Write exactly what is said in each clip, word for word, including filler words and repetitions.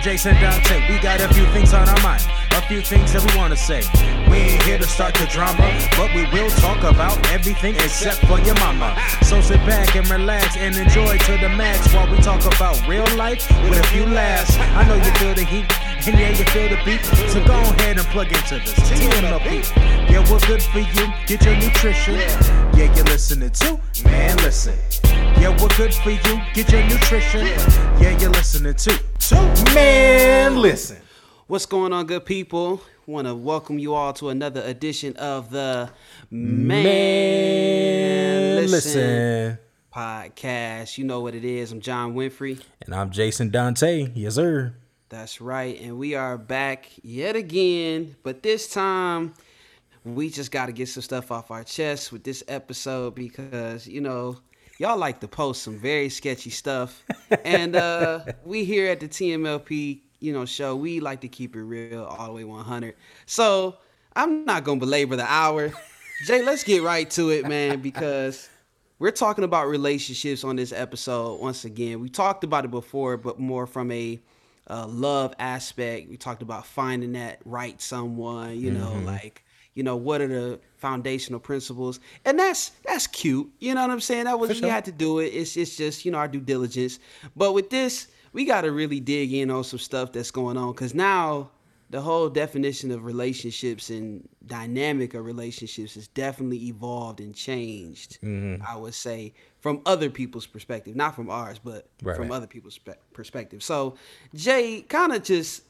and Jason Dante. We got a few things on our mind, a few things that we want to say. We ain't here to start the drama, but we will talk about everything except for your mama. So sit back and relax and enjoy to the max while we talk about real life with a few laughs. I know you feel the heat, and yeah, you feel the beat. So go ahead and plug into this T M L P. Yeah, we're good for you. Get your nutrition. Yeah, you're listening to Man Listen. Yeah, we're good for you. Get your nutrition. Yeah, you're listening to, to Man Listen. What's going on, good people? Want to welcome you all to another edition of the Man, Man Listen. Listen Podcast. You know what it is. I'm John Winfrey. And I'm Jason Dante. Yes, sir. That's right, and we are back yet again, but this time we just got to get some stuff off our chest with this episode because, you know, y'all like to post some very sketchy stuff, and uh, we here at the T M L P, you know, show, we like to keep it real all the way one hundred, so I'm not going to belabor the hour. Jay, let's get right to it, man, because we're talking about relationships on this episode once again. We talked about it before, but more from a Uh, love aspect. We talked about finding that right someone, you know, mm-hmm. like, you know, what are the foundational principles? And that's that's cute. You know what I'm saying? That was, For sure. You had to do it. It's, it's just, you know, our due diligence. But with this, we got to really dig in on some stuff that's going on, because now the whole definition of relationships and dynamic of relationships has definitely evolved and changed, mm-hmm. I would say, from other people's perspective. Not from ours, but right, from right. other people's perspective. So, Jay, kind of just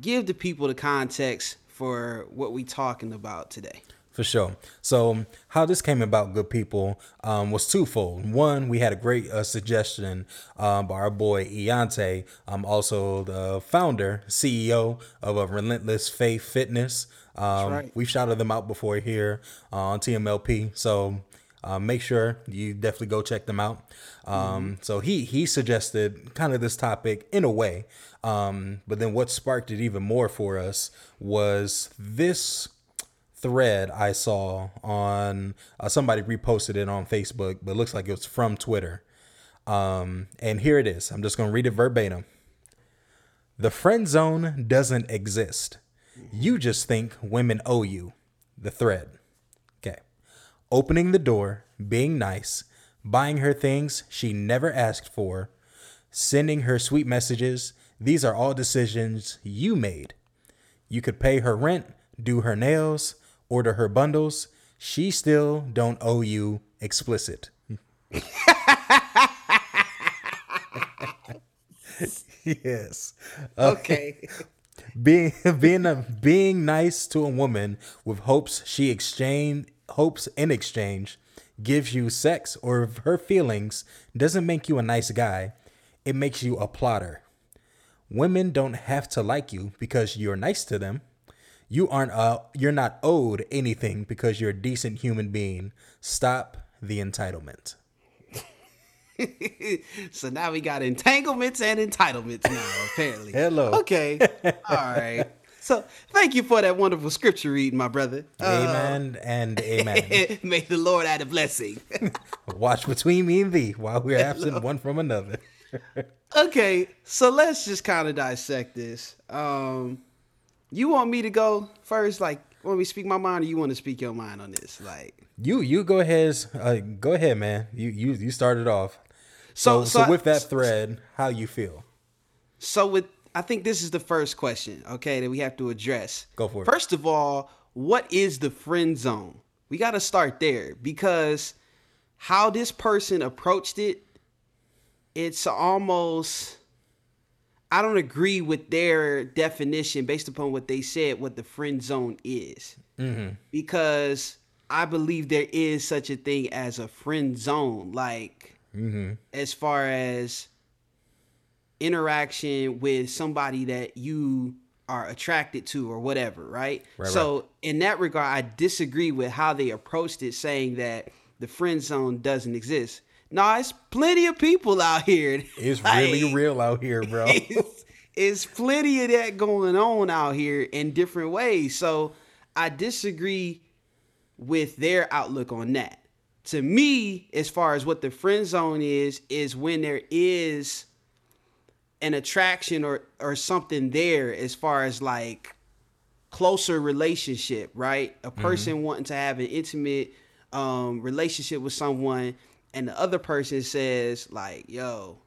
give the people the context for what we talking about today. For sure. So how this came about, good people, um, was twofold. One, we had a great uh, suggestion um, by our boy Iante, um, also the founder, C E O of a Relentless Faith Fitness. Um, right. We've shouted them out before here uh, on T M L P. So uh, make sure you definitely go check them out. Um, mm-hmm. So he he suggested kind of this topic in a way. Um, but then what sparked it even more for us was this thread I saw on uh, somebody reposted it on Facebook, but it looks like it was from Twitter. Um, and here it is. I'm just going to read it verbatim. The friend zone doesn't exist. You just think women owe you. The thread. Okay. Opening the door, being nice, buying her things she never asked for, sending her sweet messages. These are all decisions you made. You could pay her rent, do her nails, order her bundles. She still don't owe you. Explicit. Yes. Okay. Uh, being being a, being nice to a woman with hopes she exchange hopes in exchange gives you sex or her feelings doesn't make you a nice guy. It makes you a plotter. Women don't have to like you because you're nice to them. You aren't uh you're not owed anything because you're a decent human being. Stop the entitlement. So now we got entanglements and entitlements now, apparently. Hello. Okay. All right. So thank you for that wonderful scripture reading, my brother. Amen uh, and amen. May the Lord add a blessing. Watch between me and thee while we're absent Hello. One from another. Okay. So let's just kind of dissect this. Um You want me to go first, like, want me to speak my mind, or you want to speak your mind on this? Like, you, you go ahead, uh, go ahead, man. You, you, you started off. So, so, so, so with that thread, how you feel? So, with I think this is the first question, okay, that we have to address. Go for it. First of all, what is the friend zone? We got to start there, because how this person approached it, it's almost, I don't agree with their definition based upon what they said, what the friend zone is, mm-hmm. because I believe there is such a thing as a friend zone. Like, mm-hmm. as far as interaction with somebody that you are attracted to or whatever. Right. right so right. In that regard, I disagree with how they approached it, saying that the friend zone doesn't exist. No, it's plenty of people out here. It's like, really real out here, bro. It's, it's plenty of that going on out here in different ways. So I disagree with their outlook on that. To me, as far as what the friend zone is, is when there is an attraction or or something there as far as like closer relationship, right? A person mm-hmm. wanting to have an intimate um, relationship with someone, and the other person says like, yo,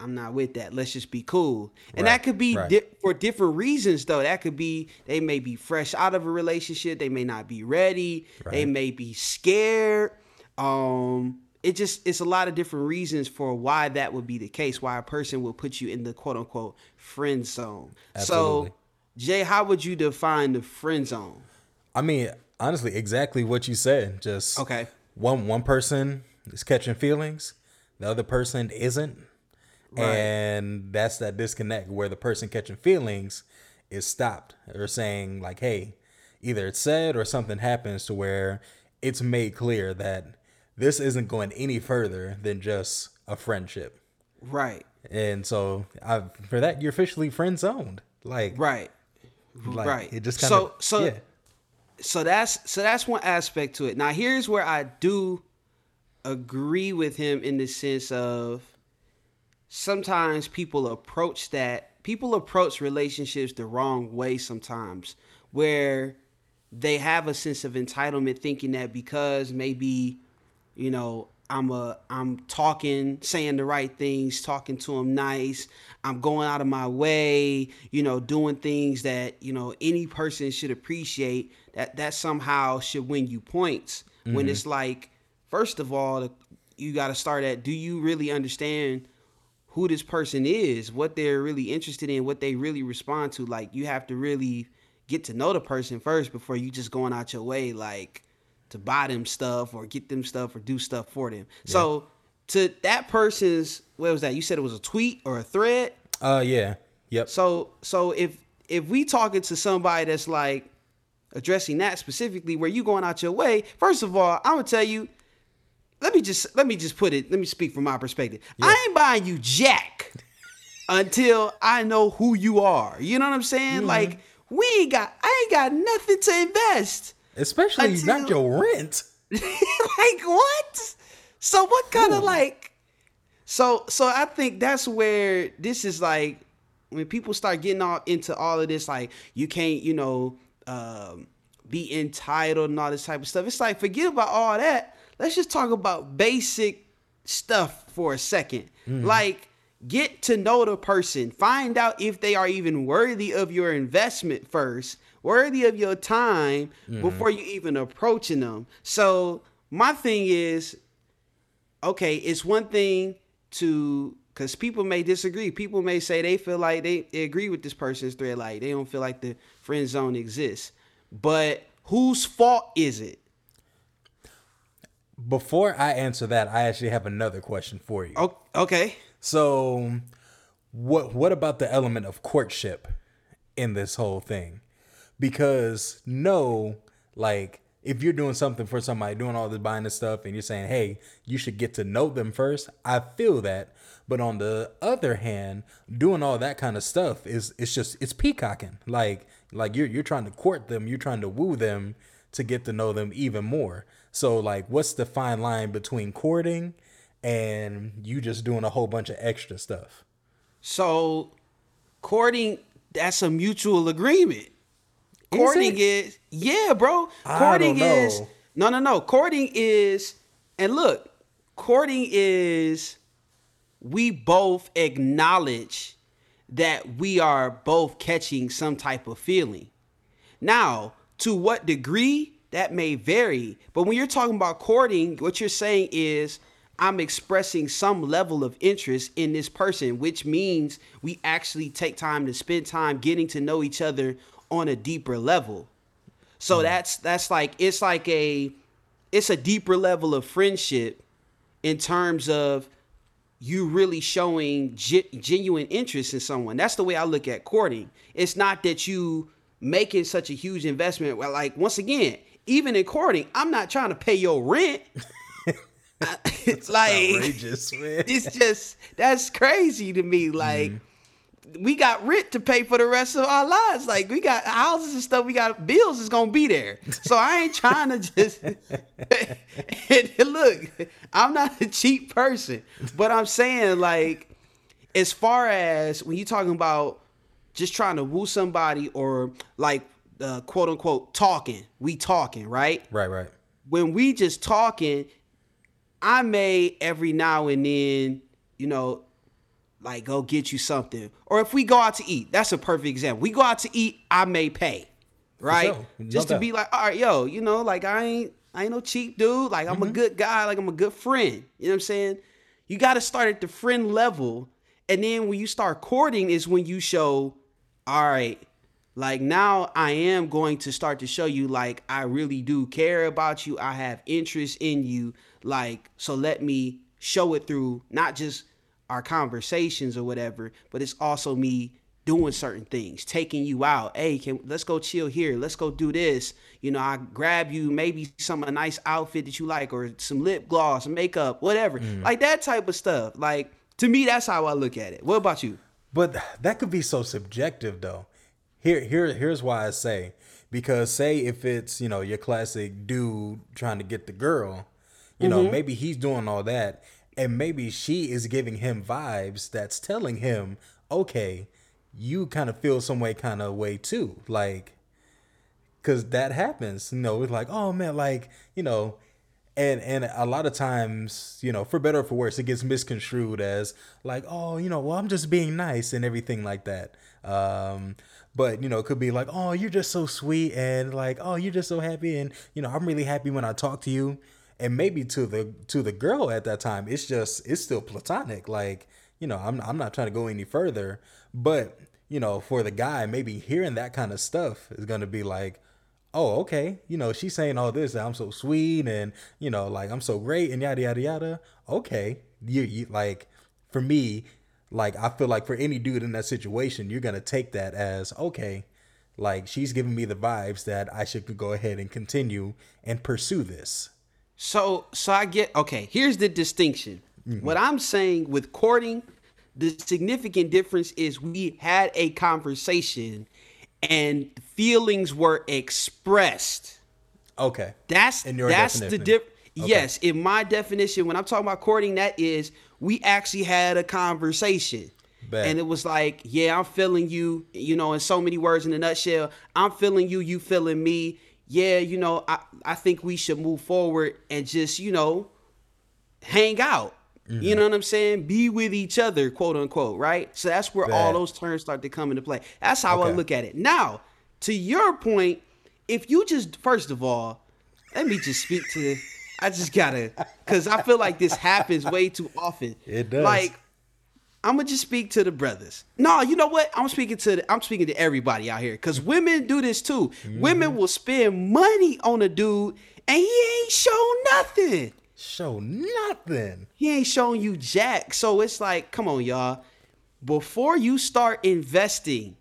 I'm not with that. Let's just be cool. And right, that could be right. di- for different reasons, though. That could be they may be fresh out of a relationship. They may not be ready. Right. They may be scared. Um, it just it's a lot of different reasons for why that would be the case, why a person will put you in the quote unquote friend zone. Absolutely. So, Jay, how would you define the friend zone? I mean, honestly, exactly what you said. Just okay. One one person is catching feelings. The other person isn't. Right. And that's that disconnect where the person catching feelings is stopped or saying like, hey, either it's said or something happens to where it's made clear that this isn't going any further than just a friendship. Right. And so I've, for that, you're officially friend zoned. Like, right. Like, right. It just kind of, so, so, yeah. so that's, so that's one aspect to it. Now here's where I do agree with him in the sense of, sometimes people approach that, people approach relationships the wrong way sometimes, where they have a sense of entitlement thinking that because maybe, you know, I'm a, I'm talking, saying the right things, talking to them nice, I'm going out of my way, you know, doing things that, you know, any person should appreciate, that that somehow should win you points. Mm-hmm. When it's like, first of all, you got to start at, do you really understand who this person is, what they're really interested in, what they really respond to? Like, you have to really get to know the person first before you just going out your way, like, to buy them stuff or get them stuff or do stuff for them. Yeah. So to that person's, what was that? You said it was a tweet or a thread? Uh, yeah. Yep. So, so if, if we talking to somebody that's like addressing that specifically where you going out your way, first of all, I'm going to tell you, Let me just let me just put it. Let me speak from my perspective. Yeah. I ain't buying you jack until I know who you are. You know what I'm saying? Mm-hmm. Like we ain't got. I ain't got nothing to invest. Especially until, not your rent. Like what? So what kind of like? So so I think that's where this is like when people start getting all into all of this. Like you can't, you know, um, be entitled and all this type of stuff. It's like forget about all that. Let's just talk about basic stuff for a second. Mm. Like, get to know the person. Find out if they are even worthy of your investment first, worthy of your time mm. before you even approaching them. So my thing is, okay, it's one thing to, because people may disagree. People may say they feel like they, they agree with this person's thread. Like, they don't feel like the friend zone exists. But whose fault is it? Before I answer that, I actually have another question for you. Oh, okay. So what what about the element of courtship in this whole thing? Because no, like if you're doing something for somebody, doing all this buying this stuff and you're saying, hey, you should get to know them first. I feel that. But on the other hand, doing all that kind of stuff is it's just it's peacocking. Like like you're you're trying to court them. You're trying to woo them to get to know them even more. So like, what's the fine line between courting and you just doing a whole bunch of extra stuff? So courting, that's a mutual agreement. Courting is, yeah, bro. Courting is, no, no, no. Courting is, and look, courting is, we both acknowledge that we are both catching some type of feeling. Now, to what degree? That may vary. But when you're talking about courting, what you're saying is I'm expressing some level of interest in this person, which means we actually take time to spend time getting to know each other on a deeper level. So mm. that's that's like it's like a it's a deeper level of friendship in terms of you really showing ge- genuine interest in someone. That's the way I look at courting. It's not that you making such a huge investment. Well, like once again, even in courting, I'm not trying to pay your rent. It's like, outrageous, man. It's just, that's crazy to me. Like, mm. we got rent to pay for the rest of our lives. Like, we got houses and stuff. We got bills is going to be there. So I ain't trying to just, and look, I'm not a cheap person. But I'm saying, like, as far as when you're talking about just trying to woo somebody or like uh, quote unquote talking, we talking, right? Right, right. When we just talking, I may every now and then, you know, like go get you something. Or if we go out to eat, that's a perfect example. We go out to eat, I may pay. Right? Sure. Just to be like, all right, yo, you know, like I ain't I ain't no cheap dude. Like I'm mm-hmm. a good guy. Like I'm a good friend. You know what I'm saying? You got to start at the friend level. And then when you start courting is when you show, all right, like now I am going to start to show you like I really do care about you. I have interest in you. Like, so let me show it through not just our conversations or whatever, but it's also me doing certain things, taking you out. Hey, can let's go chill here. Let's go do this. You know, I grab you maybe some a nice outfit that you like or some lip gloss, makeup, whatever. Mm. Like that type of stuff. Like to me, that's how I look at it. What about you? But that could be so subjective though. Here, here, here's why I say, because say if it's, you know, your classic dude trying to get the girl, you mm-hmm. know, maybe he's doing all that and maybe she is giving him vibes that's telling him, okay, you kind of feel some way, kind of way too. Like, cause that happens, you know, it's like, oh man, like, you know, and, and a lot of times, you know, for better or for worse, it gets misconstrued as like, oh, you know, well, I'm just being nice and everything like that. Um, but you know, it could be like, oh, you're just so sweet. And like, oh, you're just so happy. And you know, I'm really happy when I talk to you. And maybe to the, to the girl at that time, it's just, it's still platonic. Like, you know, I'm I'm not trying to go any further, but you know, for the guy, maybe hearing that kind of stuff is going to be like, oh, okay, you know, she's saying all this, and I'm so sweet, and you know, like I'm so great, and yada yada yada. Okay, you, you like for me, like I feel like for any dude in that situation, you're gonna take that as okay, like she's giving me the vibes that I should go ahead and continue and pursue this. So, so I get okay. Here's the distinction. Mm-hmm. What I'm saying with courting, the significant difference is we had a conversation and feelings were expressed. Okay. That's in your that's definition. the difference. Okay. Yes. In my definition, when I'm talking about courting, that is we actually had a conversation. Bet. And it was like, yeah, I'm feeling you, you know, in so many words in a nutshell, I'm feeling you, you feeling me. Yeah. You know, I, I think we should move forward and just, you know, hang out. Mm-hmm. You know what I'm saying? Be with each other, quote unquote, right? So that's where Bad. all those terms start to come into play. That's how okay. I look at it. Now, to your point, if you just, first of all, let me just speak to, I just gotta, because I feel like this happens way too often. It does. Like, I'm gonna just speak to the brothers. No, you know what? I'm speaking to the, I'm speaking to everybody out here because women do this too. Mm-hmm. Women will spend money on a dude and he ain't shown nothing. Show nothing. He ain't showing you jack. So it's like, come on, y'all. Before you start investing,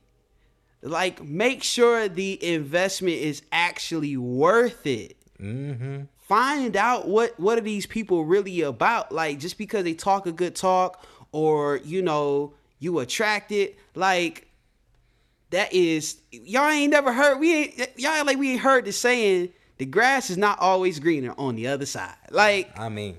like make sure the investment is actually worth it. Mm-hmm. Find out what what are these people really about. Like just because they talk a good talk, or you know, you attract it, like that is y'all ain't never heard. We ain't y'all like we ain't heard the saying. The grass is not always greener on the other side. Like I mean,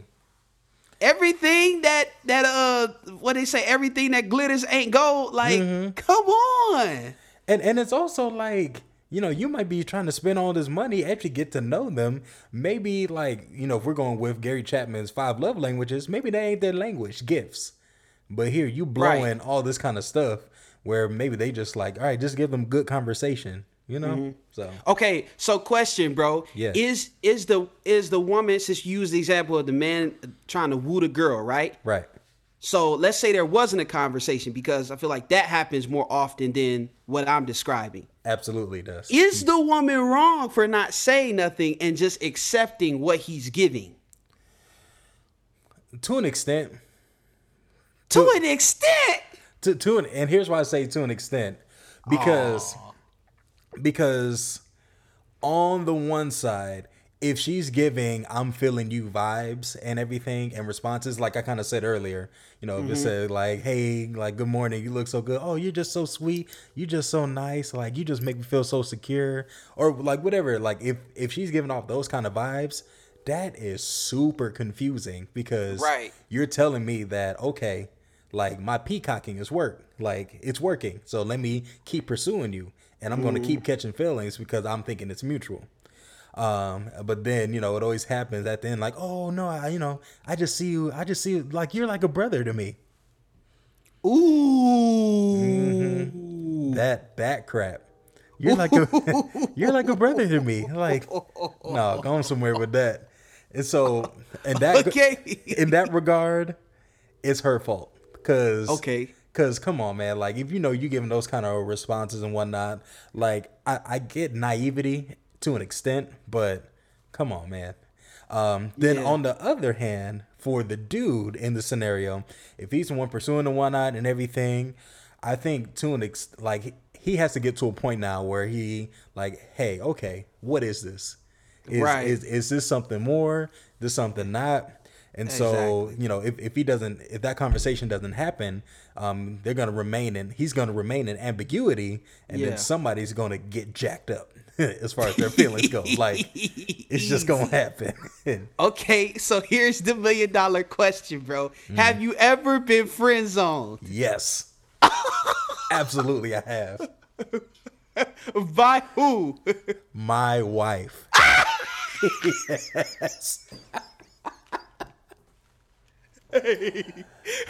everything that that uh, what they say, everything that glitters ain't gold. Like, mm-hmm. come on. And and it's also like, you know, you might be trying to spend all this money, actually get to know them. Maybe like, you know, if we're going with Gary Chapman's five love languages, maybe they ain't their language, gifts. But here you blowing right. all this kind of stuff where maybe they just like, all right, just give them good conversation. You know, mm-hmm. so okay. So, question, bro. Yeah. Is is the is the woman, since you used the example of the man trying to woo the girl, right? Right. So let's say there wasn't a conversation, because I feel like that happens more often than what I'm describing. Absolutely does. Is mm-hmm. the woman wrong for not saying nothing and just accepting what he's giving? To an extent. To, to an extent. To to an and here's why I say to an extent, because. Aww. Because on the one side, if she's giving I'm feeling you vibes and everything and responses, like I kind of said earlier, you know, mm-hmm. just said like, hey, like, good morning. You look so good. Oh, you're just so sweet. You're just so nice. Like, you just make me feel so secure, or like whatever. Like if, if she's giving off those kind of vibes, that is super confusing, because right. you're telling me that, okay, like my peacocking is work. Like it's working. So let me keep pursuing you. And I'm mm. going to keep catching feelings because I'm thinking it's mutual. Um, but then, you know, it always happens at the end, like, oh no, I, you know, I just see you. I just see you like, you're like a brother to me. Ooh, mm-hmm. that, that crap. You're like a, you're like a brother to me. Like, no, going somewhere with that. And so, in that, okay. in that regard, it's her fault. Cause, okay. cause come on, man. Like, if you know, you giving those kind of responses and whatnot, like I, I get naivety to an extent, but come on, man. Um, then yeah. on the other hand, for the dude in the scenario, if he's the one pursuing the whatnot and everything, I think to an extent, like, he has to get to a point now where he like, hey, okay, what is this? Is, right. is, is this something more? Is this something not? And exactly. so, you know, if, if he doesn't, if that conversation doesn't happen, um, they're going to remain in, he's going to remain in ambiguity. And yeah. then somebody's going to get jacked up as far as their feelings go. Like, it's just going to happen. Okay. So here's the million dollar question, bro. Mm. Have you ever been friend zoned? Yes. Absolutely, I have. By who? My wife. Yes. Hey.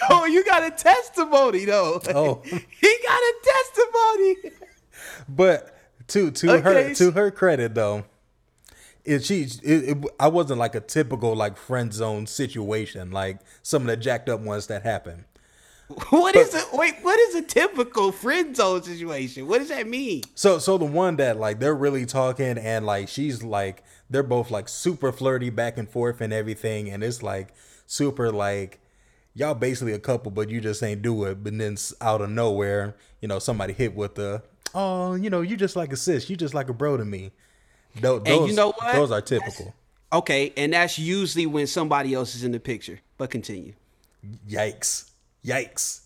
Oh, you got a testimony, though. Oh. He got a testimony. But to to okay. her to her credit, though, it she it, it, I wasn't like a typical like friend zone situation, like some of the jacked up ones that happened. What but, is a wait? What is a typical friend zone situation? What does that mean? So, so the one that like they're really talking and like she's like they're both like super flirty back and forth and everything, and it's like super like y'all basically a couple, but you just ain't do it. But then out of nowhere, you know, somebody hit with the oh, you know, you just like a sis, you just like a bro to me. Those, and you know what? Those are typical. That's, okay, and that's usually when somebody else is in the picture. But continue. Yikes. Yikes.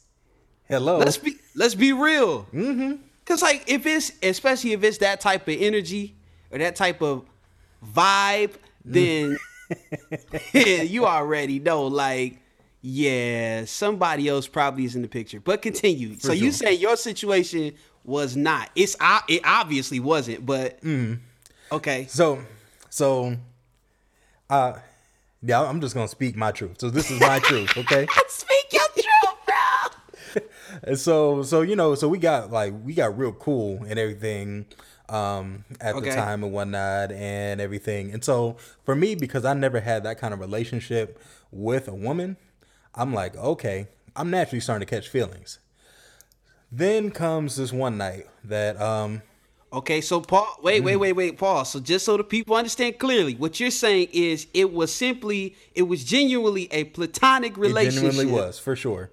Hello. Let's be let's be real. Mm-hmm. Cause like if it's especially if it's that type of energy or that type of vibe, then yeah, you already know, like, yeah, somebody else probably is in the picture. But continue. For so sure. You say your situation was not. It's it obviously wasn't, but mm. okay. So so uh yeah, I'm just gonna speak my truth. So this is my truth, okay? Speak your truth. And so, so, you know, so we got like, we got real cool and everything, um, at okay. the time and whatnot and everything. And so for me, because I never had that kind of relationship with a woman, I'm like, okay, I'm naturally starting to catch feelings. Then comes this one night that, um, okay. So Paul, wait, wait, wait, wait, Paul. So just so the people understand clearly, what you're saying is it was simply, it was genuinely a platonic relationship. It genuinely was, for sure.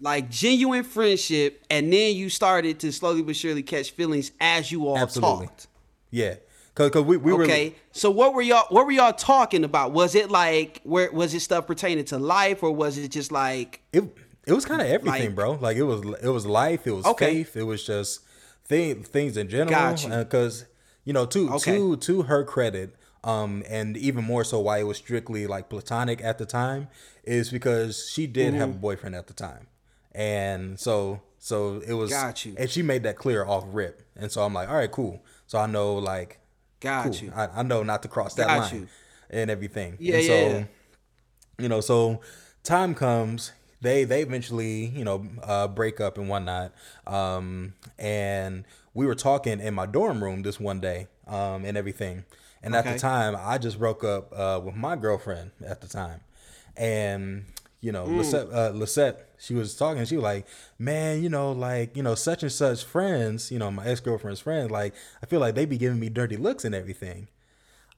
Like genuine friendship, and then you started to slowly but surely catch feelings as you all Absolutely. Talked. Yeah, cause, cause we, we okay. were okay. So what were y'all? What were y'all talking about? Was it like where was it stuff pertaining to life, or was it just like it? It was kind of everything, like, bro. Like it was, it was life. It was okay. faith. It was just thing, things in general. Gotcha. Because uh, you know, to okay. to to her credit, um, and even more so, why it was strictly like platonic at the time is because she did mm-hmm. have a boyfriend at the time. And so, so it was, got you. And she made that clear off rip. And so I'm like, all right, cool. So I know like, got cool. you. I, I know not to cross that got line you. And everything. Yeah, and so, yeah. you know, so time comes, they, they eventually, you know, uh, break up and whatnot. Um, and we were talking in my dorm room this one day, um, and everything. And okay. at the time I just broke up, uh, with my girlfriend at the time. And you know, mm. Lissette, uh, Lissette, she was talking, she was like, man, you know, like, you know, such and such friends, you know, my ex-girlfriend's friends, like, I feel like they be giving me dirty looks and everything.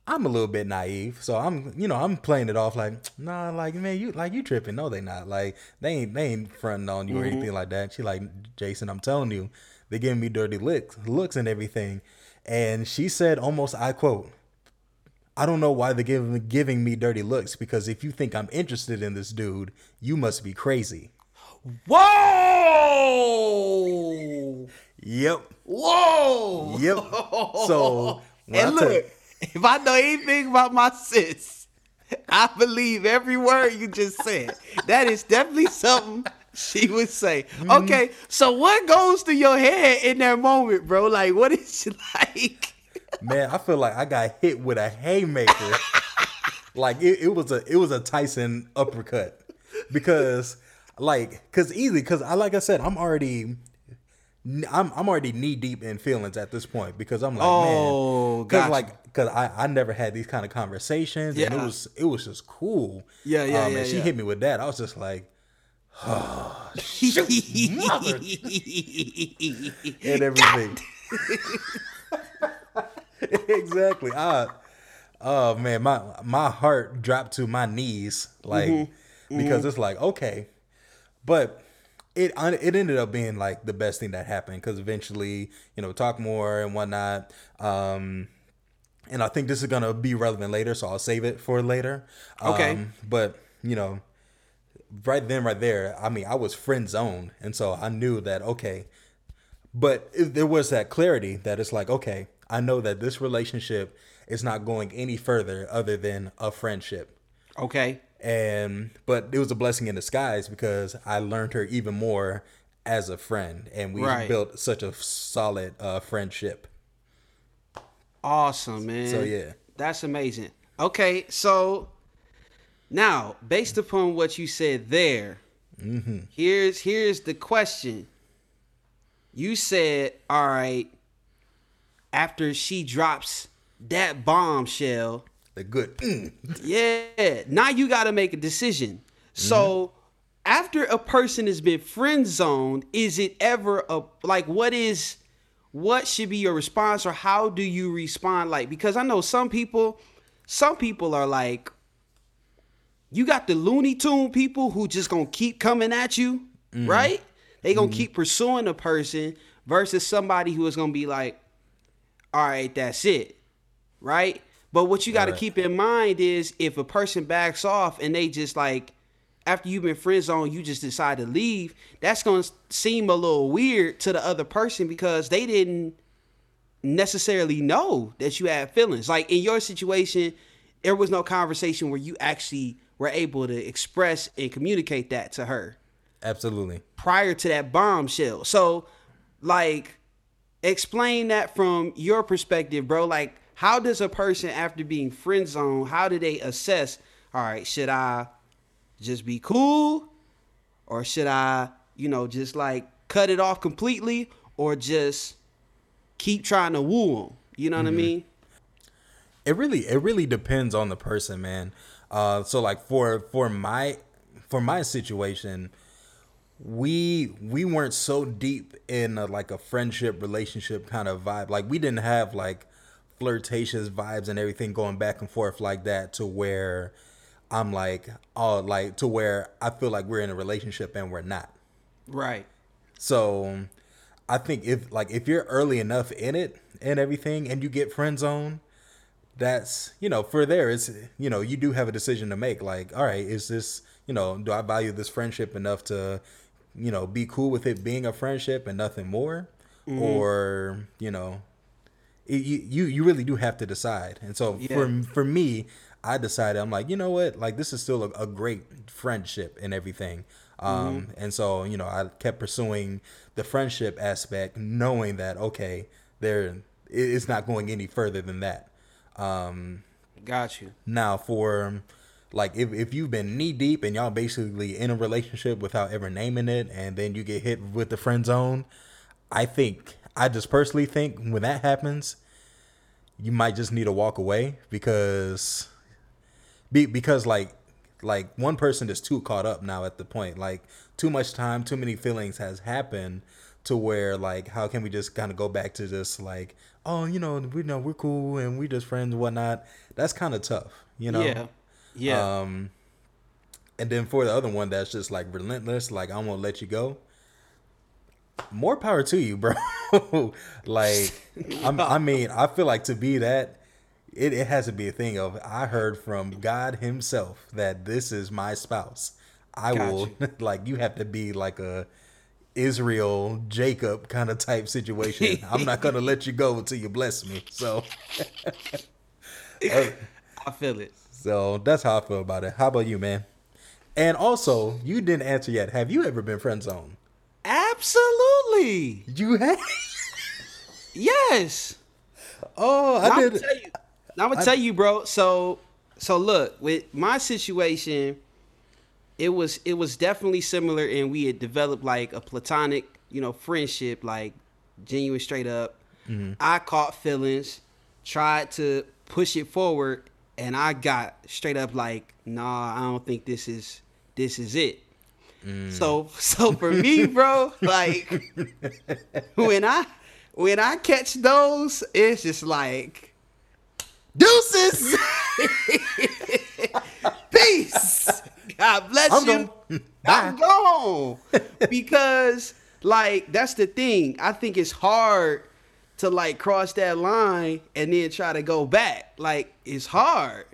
I'm a little bit naive. So I'm, you know, I'm playing it off like, nah, like, man, you, like, you tripping. No, they not. Like, they ain't, they ain't fronting on you mm-hmm. or anything like that. She like, Jason, I'm telling you, they giving me dirty looks, looks and everything. And she said almost, I quote, I don't know why they're giving, giving me dirty looks, because if you think I'm interested in this dude, you must be crazy. Whoa! Yep. Whoa! Yep. So, when and I look, t- if I know anything about my sis, I believe every word you just said. That is definitely something she would say. Okay, so what goes through your head in that moment, bro? Like, what is it like? Man, I feel like I got hit with a haymaker. Like it, it was a it was a Tyson uppercut, because like because easy because I like I said I'm already I'm I'm already knee deep in feelings at this point, because I'm like, oh, man, because gotcha. like because I, I never had these kind of conversations, yeah. and it was it was just cool. Yeah, yeah, um, yeah. And she yeah. hit me with that. I was just like, oh, shoot, mother, and everything. Exactly. I, oh man, my my heart dropped to my knees, like mm-hmm. because mm-hmm. it's like okay, but it it ended up being like the best thing that happened, because eventually, you know, talk more and whatnot. Um, and I think this is gonna be relevant later, so I'll save it for later. Okay, um, but you know, right then, right there, I mean, I was friend zoned, and so I knew that okay, but it, there was that clarity that it's like okay, I know that this relationship. It's not going any further other than a friendship. Okay. And but it was a blessing in disguise, because I learned her even more as a friend, and we right. built such a solid uh, friendship. Awesome, man. So yeah, that's amazing. Okay, so now based upon what you said there, mm-hmm. here's here's the question. You said, all right, after she drops that bombshell, the good mm. yeah, now you got to make a decision. So mm-hmm. after a person has been friend zoned, is it ever a like what is what should be your response, or how do you respond? Like, because I know some people some people are like, you got the Looney Tune people who just gonna keep coming at you, mm-hmm. right? They gonna mm-hmm. keep pursuing a person, versus somebody who is gonna be like, all right, that's it. Right? But what you got to right. keep in mind is, if a person backs off and they just like, after you've been friend zoned, you just decide to leave, that's going to seem a little weird to the other person, because they didn't necessarily know that you had feelings. Like in your situation, there was no conversation where you actually were able to express and communicate that to her. Absolutely. Prior to that bombshell. So like, explain that from your perspective, bro. Like, how does a person, after being friend zoned, how do they assess, all right, should I just be cool, or should I, you know, just like cut it off completely, or just keep trying to woo them? You know what mm-hmm. I mean? It really, it really depends on the person, man. Uh, so like for, for my, for my situation, we, we weren't so deep in a, like a friendship relationship kind of vibe. Like we didn't have like flirtatious vibes and everything going back and forth like that, to where I'm like, oh, like to where I feel like we're in a relationship and we're not. Right. So I think if like if you're early enough in it and everything, and you get friend zoned, that's, you know, for there it's, you know, you do have a decision to make. Like, all right, is this, you know, do I value this friendship enough to, you know, be cool with it being a friendship and nothing more? Mm-hmm. Or, you know, It, you you really do have to decide. And so yeah. for for me, I decided, I'm like, you know what, like this is still a, a great friendship and everything. Um, mm-hmm. And so, you know, I kept pursuing the friendship aspect, knowing that, okay, there it, it's not going any further than that. Um, Got you. Now for like if, if you've been knee deep and y'all basically in a relationship without ever naming it, and then you get hit with the friend zone, I think I just personally think when that happens, you might just need to walk away, because, be, because like, like one person is too caught up now at the point, like too much time, too many feelings has happened, to where like, how can we just kind of go back to just like, oh, you know, we know we're cool and we just friends and whatnot. That's kind of tough, you know? Yeah. Yeah. Um, and then for the other one, that's just like relentless, like I won't let you go. More power to you, bro. Like, I'm, I mean, I feel like to be that, it, it has to be a thing of, I heard from God himself that this is my spouse. I Got will, you. Like, you have to be like a Israel, Jacob kind of type situation. I'm not going to let you go until you bless me. So, I feel it. So that's how I feel about it. How about you, man? And also, you didn't answer yet. Have you ever been friend zoned? Absolutely. You have? Yes. Oh, I did. I'm gonna tell you, bro. So, so look, with my situation, it was it was definitely similar, and we had developed like a platonic, you know, friendship, like genuine, straight up. Mm-hmm. I caught feelings, tried to push it forward, and I got straight up like, nah, I don't think this is this is it. Mm. So, so for me, bro, like when I when I catch those, it's just like deuces, peace, God bless I'm you. Gone. I'm gone because, like, that's the thing. I think it's hard to like cross that line and then try to go back. Like, it's hard.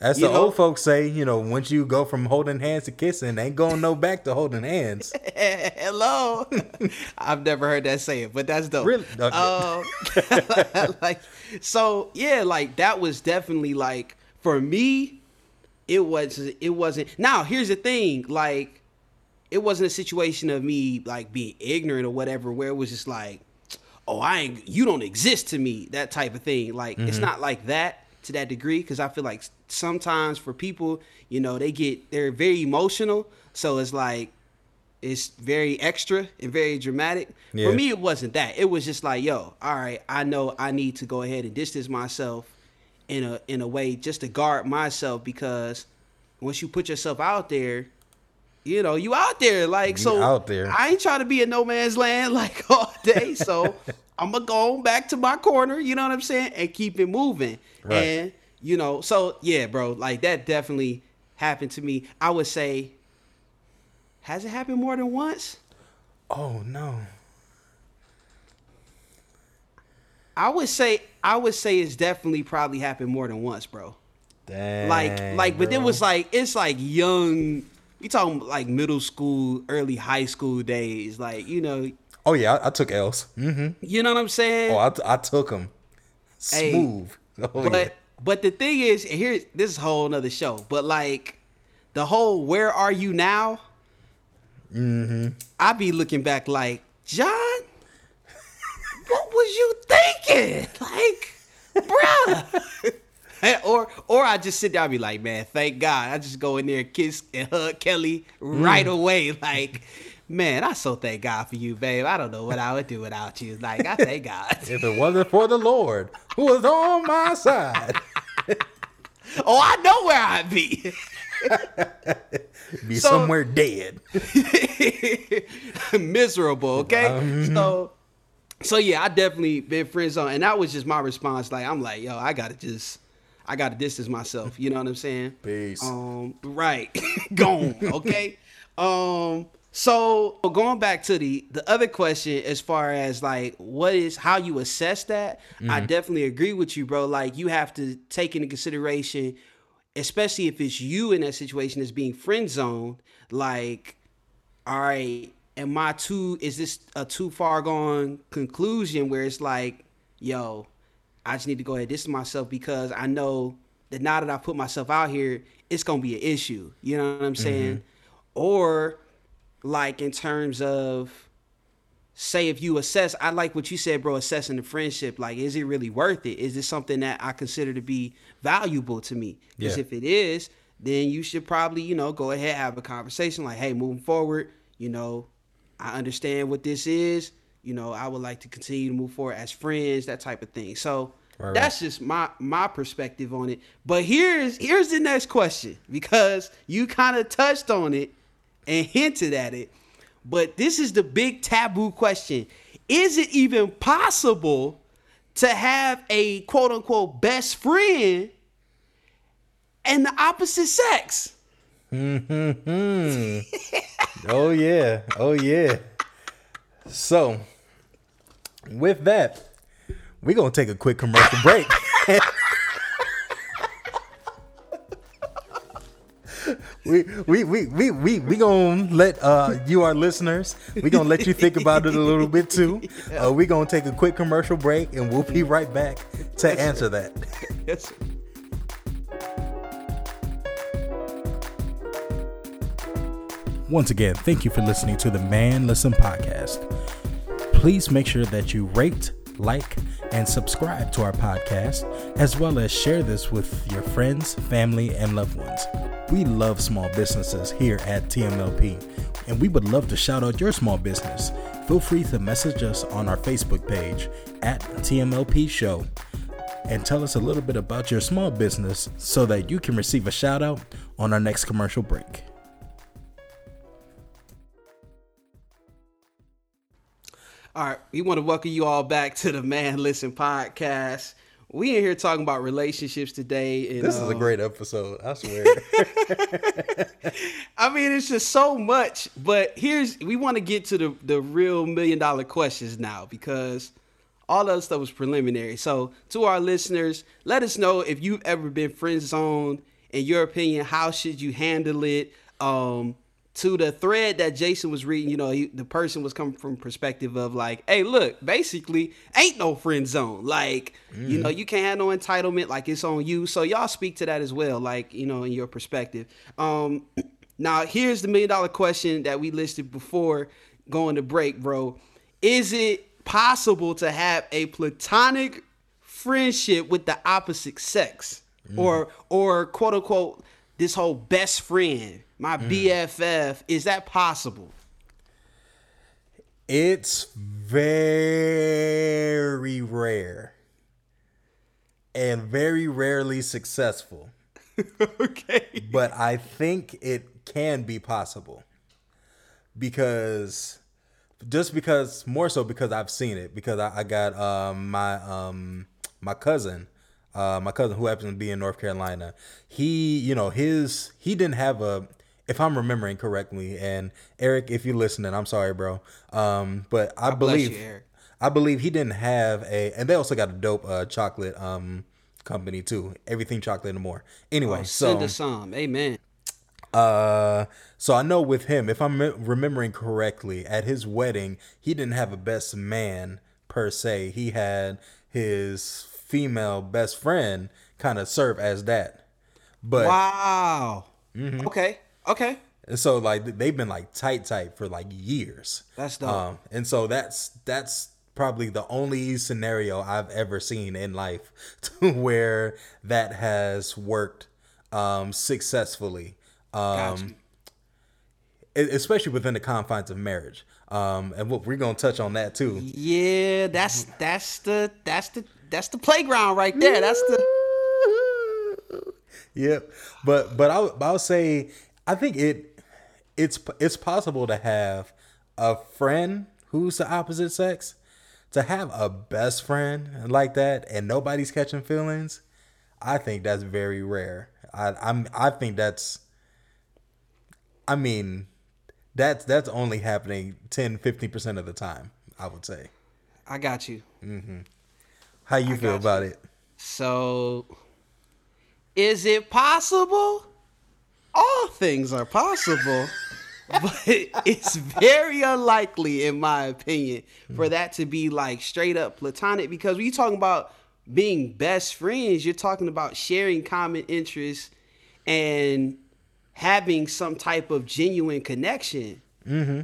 As the know? Old folks say, you know, once you go from holding hands to kissing, ain't going no back to holding hands. Hello. I've never heard that saying, but that's dope. Really? Okay. Um, like, so, yeah, like that was definitely like, for me, it, was, it wasn't. Now, here's the thing. Like, it wasn't a situation of me like being ignorant or whatever, where it was just like, oh, I ain't, you don't exist to me, that type of thing. Like, mm-hmm. It's not like that to that degree, because I feel like sometimes for people, you know, they get, they're very emotional. So it's like, it's very extra and very dramatic. Yeah. For me, it wasn't that. It was just like, yo, all right, I know I need to go ahead and distance myself in a, in a way just to guard myself, because once you put yourself out there, you know, you out there. Like, you so out there. I ain't trying to be in no man's land like all day. So I'm going to go back to my corner, you know what I'm saying? And keep it moving. Right. And, you know, so, yeah, bro, like that definitely happened to me. I would say, has it happened more than once? Oh, no. I would say I would say it's definitely probably happened more than once, bro. Dang, like, like, bro. But it was like, it's like young, you talking like middle school, early high school days, like, you know. Oh, yeah, I, I took L's. Mm-hmm. You know what I'm saying? Oh, I, t- I took them. Smooth. Hey, oh, but yeah. But the thing is, and here, this is a whole nother show, but like the whole where are you now? Mm-hmm. I be looking back like, John, what was you thinking? Like, bruh. Or or I just sit down and be like, man, thank God. I just go in there and kiss and hug Kelly right mm. away. Like, man, I so thank God for you, babe. I don't know what I would do without you. Like, I thank God. If it wasn't for the Lord who was on my side. Oh, I know where I'd be. Be so, somewhere dead. Miserable, okay? Um, so, so, yeah, I definitely been friend zoned. And that was just my response. Like, I'm like, yo, I got to just... I got to distance myself. You know what I'm saying? Peace. Um, right. Gone. Okay. um, so going back to the, the other question, as far as like, what is, how you assess that? Mm-hmm. I definitely agree with you, bro. Like you have to take into consideration, especially if it's you in that situation as being friend zoned, like, all right, am I too, is this a too far gone conclusion where it's like, yo, I just need to go ahead and distance myself because I know that now that I put myself out here, it's going to be an issue. You know what I'm saying? Mm-hmm. Or like in terms of, say, if you assess, I like what you said, bro, assessing the friendship. Like, is it really worth it? Is this something that I consider to be valuable to me? Because yeah. if it is, then you should probably, you know, go ahead, have a conversation like, hey, moving forward, you know, I understand what this is. You know, I would like to continue to move forward as friends, that type of thing. So right, that's right. just my my perspective on it. But here's here's the next question, because you kind of touched on it and hinted at it. But this is the big taboo question. Is it even possible to have a quote unquote best friend and the opposite sex? Mm-hmm. Oh, yeah. Oh, yeah. So, with that, we're going to take a quick commercial break. we we we we we we going to let uh, you, our listeners, we're going to let you think about it a little bit too. Uh, we're going to take a quick commercial break and we'll be right back to answer that. Yes, sir. Once again, thank you for listening to the Man Listen Podcast. Please make sure that you rate, like, and subscribe to our podcast, as well as share this with your friends, family, and loved ones. We love small businesses here at T M L P, and we would love to shout out your small business. Feel free to message us on our Facebook page at T M L P Show and tell us a little bit about your small business so that you can receive a shout out on our next commercial break. All right, we want to welcome you all back to the Man Listen Podcast. We in here talking about relationships today. And, this is um, a great episode, I swear. I mean, it's just so much, but here's, we want to get to the, the real million dollar questions now, because all that stuff was preliminary. So to our listeners, let us know if you've ever been friend zoned. In your opinion, how should you handle it? Um, To the thread that Jason was reading, you know, he, the person was coming from perspective of like, hey, look, basically ain't no friend zone. Like, mm. you know, you can't have no entitlement, like it's on you. So y'all speak to that as well, like, you know, in your perspective. Um, now, here's the million dollar question that we listed before going to break, bro. Is it possible to have a platonic friendship with the opposite sex mm. or, or quote unquote, this whole best friend? My B F F, mm. is that possible? It's very rare and very rarely successful. Okay. But I think it can be possible because just because more so because I've seen it, because I, I got um, my um, my cousin. Uh, my cousin who happens to be in North Carolina, he, you know, his, he didn't have a, if I'm remembering correctly, and Eric, if you're listening, I'm sorry, bro. Um, but I, I believe, you, I believe he didn't have a, and they also got a dope uh, chocolate um, company too. Everything chocolate and more. Anyway, oh, so. Send us some. Amen. Uh, so I know with him, if I'm remembering correctly, at his wedding, he didn't have a best man per se. He had his female best friend kind of serve as that, but wow, mm-hmm. okay, okay. And so like they've been like tight, tight for like years. That's dope. Um, and so that's that's probably the only scenario I've ever seen in life to where that has worked um, successfully, um, gotcha. especially within the confines of marriage. Um, and what we're gonna touch on that too. Yeah, that's that's the that's the. That's the playground right there. That's the. Yep. But but I'll I'll say I think it it's it's possible to have a friend who's the opposite sex, to have a best friend like that and nobody's catching feelings. I think that's very rare. I I'm I think that's. I mean, that's that's only happening ten, fifteen percent of the time, I would say. I got you. Mm-hmm. How you I feel about you. It? So, is it possible? All things are possible, but it's very unlikely, in my opinion, for that to be like straight up platonic. Because when you're talking about being best friends, you're talking about sharing common interests and having some type of genuine connection. Mm-hmm.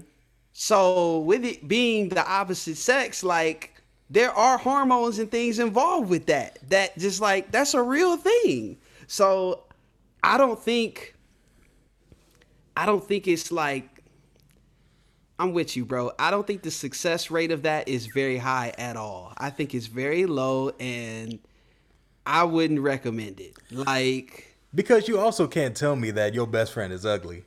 So, with it being the opposite sex, like, there are hormones and things involved with that, that just like, that's a real thing. So I don't think, I don't think it's like, I'm with you, bro. I don't think the success rate of that is very high at all. I think it's very low and I wouldn't recommend it. Like, because you also can't tell me that your best friend is ugly.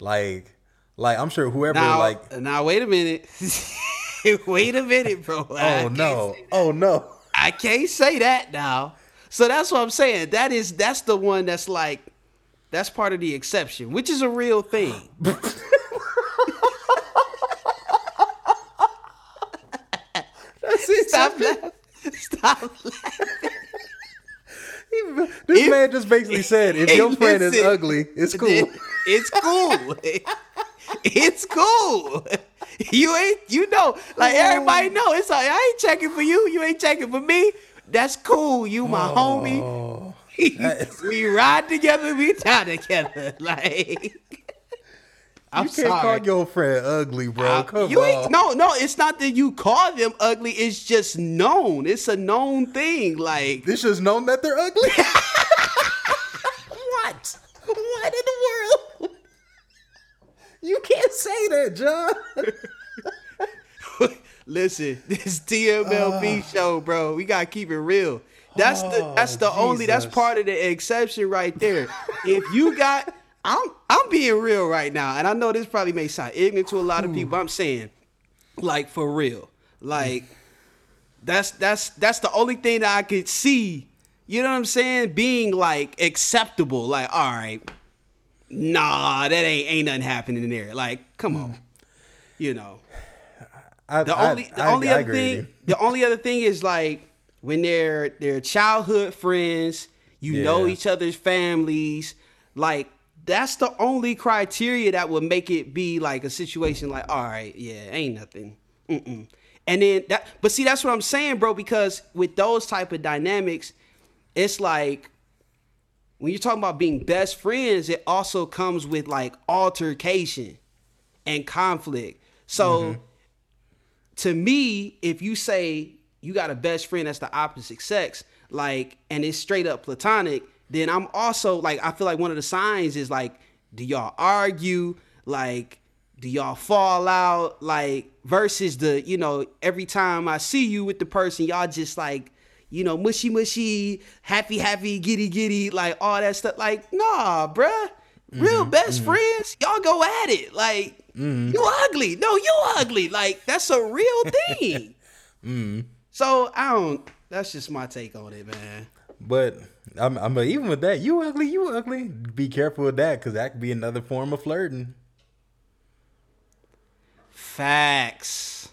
Like, like I'm sure whoever now, like, now wait a minute. Wait a minute, bro. Oh, no. Oh, no. I can't say that now. So that's what I'm saying. That is, that's the one that's like, that's part of the exception, which is a real thing. That's it. Stop laughing. Stop laughing. This if, man just basically said, if your friend listen, is ugly, it's cool. It, it's cool. It's cool. You ain't, you know, like everybody know. It's like, I ain't checking for you. You ain't checking for me. That's cool. You my oh, homie. Is... we ride together. We die together. Like, I'm you can't sorry. Call your friend ugly, bro. I, Come you on. Ain't, no, no, it's not that you call them ugly. It's just known. It's a known thing. Like this is known that they're ugly. What? What in the world? You can't say that, John. Listen, this T M L P uh, show, bro. We gotta keep it real. That's oh, the that's the Jesus. only that's part of the exception right there. If you got. I'm I'm being real right now, and I know this probably may sound ignorant to a lot of people. I'm saying, like for real, like that's that's that's the only thing that I could see. You know what I'm saying? Being like acceptable, like all right, nah, that ain't ain't nothing happening in there. Like come on, you know. I, the only I, the only I, other I thing the only other thing is like when they're they're childhood friends, you yeah. know each other's families, like. That's the only criteria that would make it be like a situation like, all right, yeah, ain't nothing. Mm-mm. And then that, but see, that's what I'm saying, bro, because with those type of dynamics, it's like when you're talking about being best friends, it also comes with like altercation and conflict. So mm-hmm. to me, if you say you got a best friend that's the opposite sex, like, and it's straight up platonic, then I'm also like, I feel like one of the signs is like, do y'all argue? Like, do y'all fall out? Like, versus the, you know, every time I see you with the person, y'all just like, you know, mushy, mushy, happy, happy, giddy, giddy, like all that stuff. Like, nah, bruh, real mm-hmm, best mm-hmm. friends, y'all go at it. Like, mm-hmm. you ugly. No, you ugly. Like, that's a real thing. mm-hmm. So I don't, that's just my take on it, man. But I'm, I'm even with that. You ugly, you ugly. Be careful with that, because that could be another form of flirting. Facts.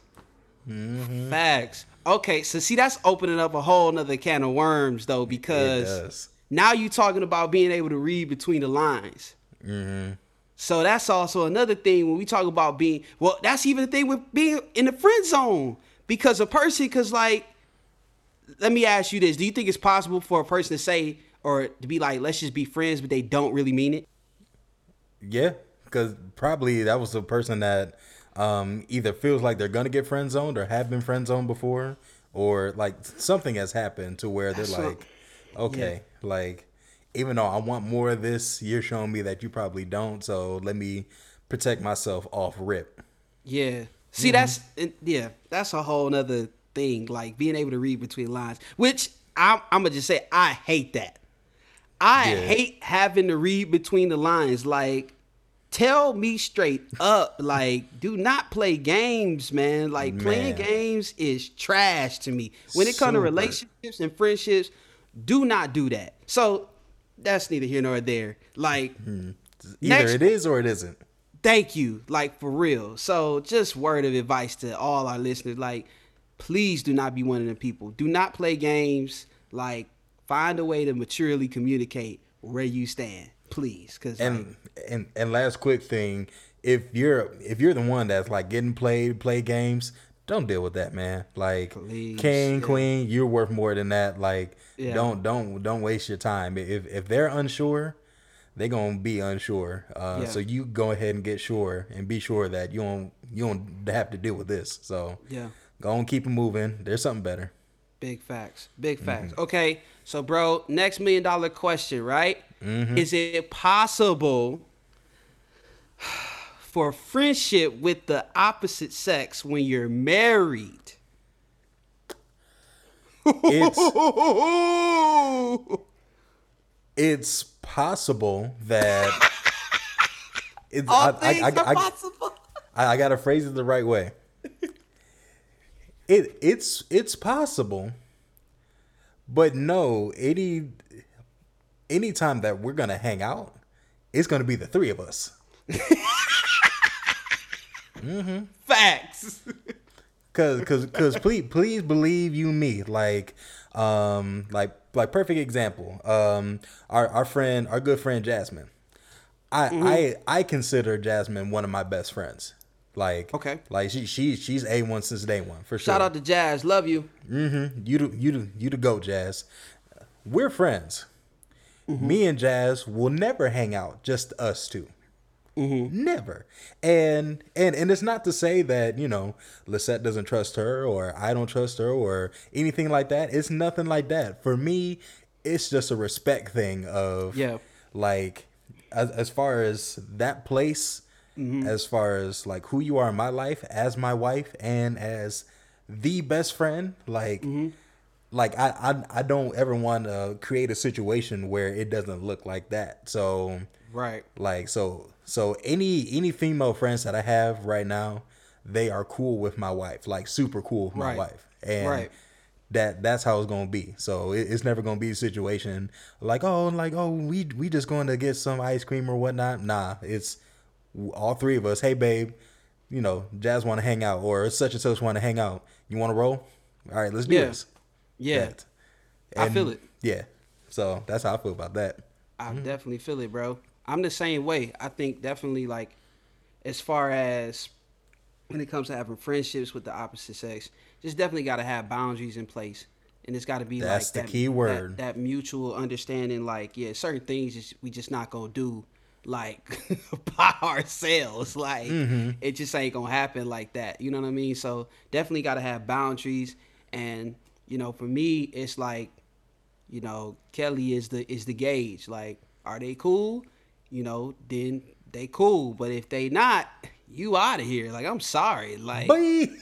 Mm-hmm. Facts. Okay, so see, that's opening up a whole nother can of worms, though, because now you're talking about being able to read between the lines. Mm-hmm. So that's also another thing when we talk about being. Well, that's even the thing with being in the friend zone, because a person, because like. Let me ask you this. Do you think it's possible for a person to say or to be like, let's just be friends, but they don't really mean it? Yeah, because probably that was a person that um, either feels like they're going to get friend zoned or have been friend zoned before, or like something has happened to where they're That's like, what, OK, yeah. like, even though I want more of this, you're showing me that you probably don't. So let me protect myself off rip. Yeah. See, mm-hmm. that's yeah, that's a whole nother thing, like being able to read between lines, which I'm, I'm gonna just say I hate that. I yeah. hate having to read between the lines. Like, tell me straight up. Like, do not play games, man. Like, man. playing games is trash to me. When it comes to relationships and friendships, do not do that. So that's neither here nor there. Like, mm-hmm. either it is or it isn't. Thank you. Like, for real. So just word of advice to all our listeners, like, please do not be one of them people. Do not play games. Like, find a way to maturely communicate where you stand, please. Cause and, like, and and last quick thing, if you're if you're the one that's like getting played, play games, don't deal with that, man. Like, please, king, yeah. queen, you're worth more than that. Like, yeah. don't don't don't waste your time. If if they're unsure, they're gonna be unsure. Uh, yeah. So you go ahead and get sure and be sure that you don't you don't have to deal with this. So yeah. Go on, keep it moving. There's something better. Big facts. Big facts. Mm-hmm. Okay, so bro, next million dollar question, right? Mm-hmm. Is it possible for friendship with the opposite sex when you're married? It's, it's possible that... It's, All I, things I, I, are I, possible. I, I got to phrase it the right way. It it's it's possible, but no, any any time that we're gonna hang out, it's gonna be the three of us. mm-hmm. Facts. Cause cause cause please please believe you me, like um like like perfect example. Um our, our friend our good friend Jasmine. I mm-hmm. I I consider Jasmine one of my best friends. Like, okay. like she she she's A one since day one, for sure. Shout out to Jazz, love you. Mm-hmm. You do you do you the go, Jazz. We're friends. Mm-hmm. Me and Jazz will never hang out just us two. Mm-hmm. Never. And and and it's not to say that, you know, Lissette doesn't trust her or I don't trust her or anything like that. It's nothing like that. For me, it's just a respect thing of, yeah, like, as, as far as that place, mm-hmm, as far as like who you are in my life as my wife and as the best friend, like, mm-hmm, like I, I I don't ever want to create a situation where it doesn't look like that. So right, like so so any any female friends that I have right now, they are cool with my wife, like super cool with my right. wife, and right. that that's how it's gonna be. So it, it's never gonna be a situation like oh like oh we we just going to get some ice cream or whatnot. Nah, it's all three of us. Hey babe, you know, Jazz want to hang out, or such and such want to hang out. You want to roll? All right, let's do yeah. this. Yeah, that. And I feel it. Yeah, so that's how I feel about that. I mm-hmm. definitely feel it, bro. I'm the same way. I think definitely like as far as when it comes to having friendships with the opposite sex, just definitely got to have boundaries in place, and it's got to be that's like the that, key word. That, that mutual understanding. Like, yeah, certain things just, we just not gonna do like by ourselves. Like mm-hmm. it just ain't gonna happen like that. You know what I mean? So definitely got to have boundaries. And you know, for me, it's like, you know, Kelly is the is the gauge. Like, are they cool? You know, then they cool. But if they not, you out of here. Like, I'm sorry. Like, I'm,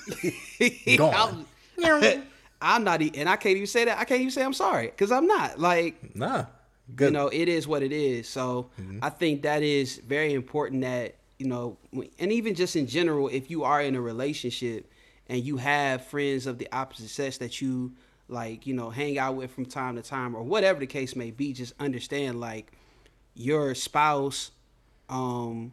I'm not. And I can't even say that. I can't even say I'm sorry because I'm not. Like, nah. Good. You know, it is what it is. So mm-hmm. I think that is very important that, you know, and even just in general, if you are in a relationship and you have friends of the opposite sex that you, like, you know, hang out with from time to time or whatever the case may be, just understand, like, your spouse, um,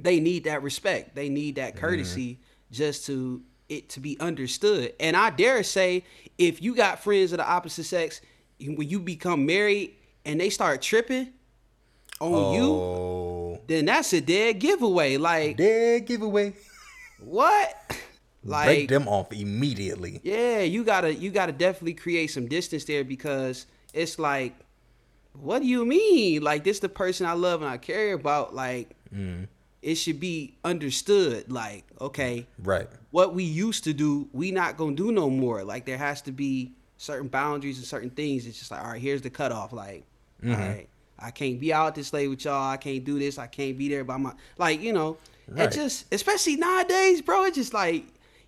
they need that respect. They need that courtesy mm-hmm. just to it to be understood. And I dare say, if you got friends of the opposite sex, when you become married and they start tripping on oh. you, then that's a dead giveaway. Like, dead giveaway. What? Like, break them off immediately. Yeah, you gotta you gotta definitely create some distance there, because it's like, what do you mean? Like, this the person I love and I care about. Like, mm. it should be understood. Like, okay, right, what we used to do, we not gonna do no more. Like, there has to be certain boundaries and certain things. It's just like, all right, here's the cutoff. Like, mm-hmm. all right, I can't be out this late with y'all. I can't do this. I can't be there by my, like, you know. Right. It just, especially nowadays, bro. It's just like,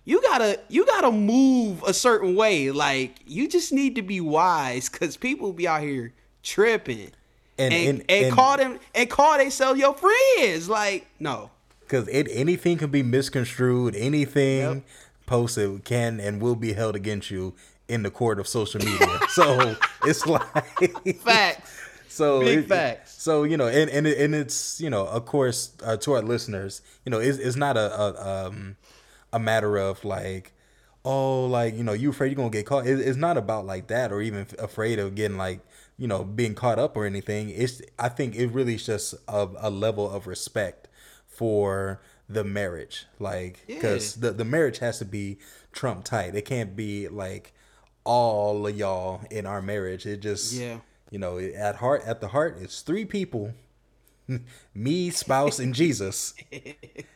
You gotta, you gotta move a certain way. Like, you just need to be wise, because people be out here tripping and and, and, and, and call them and call themselves your friends. Like, no, because it anything can be misconstrued. Anything yep. posted can and will be held against you in the court of social media. So it's like facts. So big it, facts. So, you know, and and and it's, you know, of course, uh, to our listeners, you know, it's it's not a. a um, a matter of like, oh, like, you know, you afraid you're gonna get caught. It, it's not about like that, or even afraid of getting, like, you know, being caught up or anything. It's, I think it really is just a, a level of respect for the marriage, like, because yeah. the, the marriage has to be trump tight. It can't be like all of y'all in our marriage. It just, yeah, you know, at heart, at the heart, it's three people. Me, spouse, and Jesus.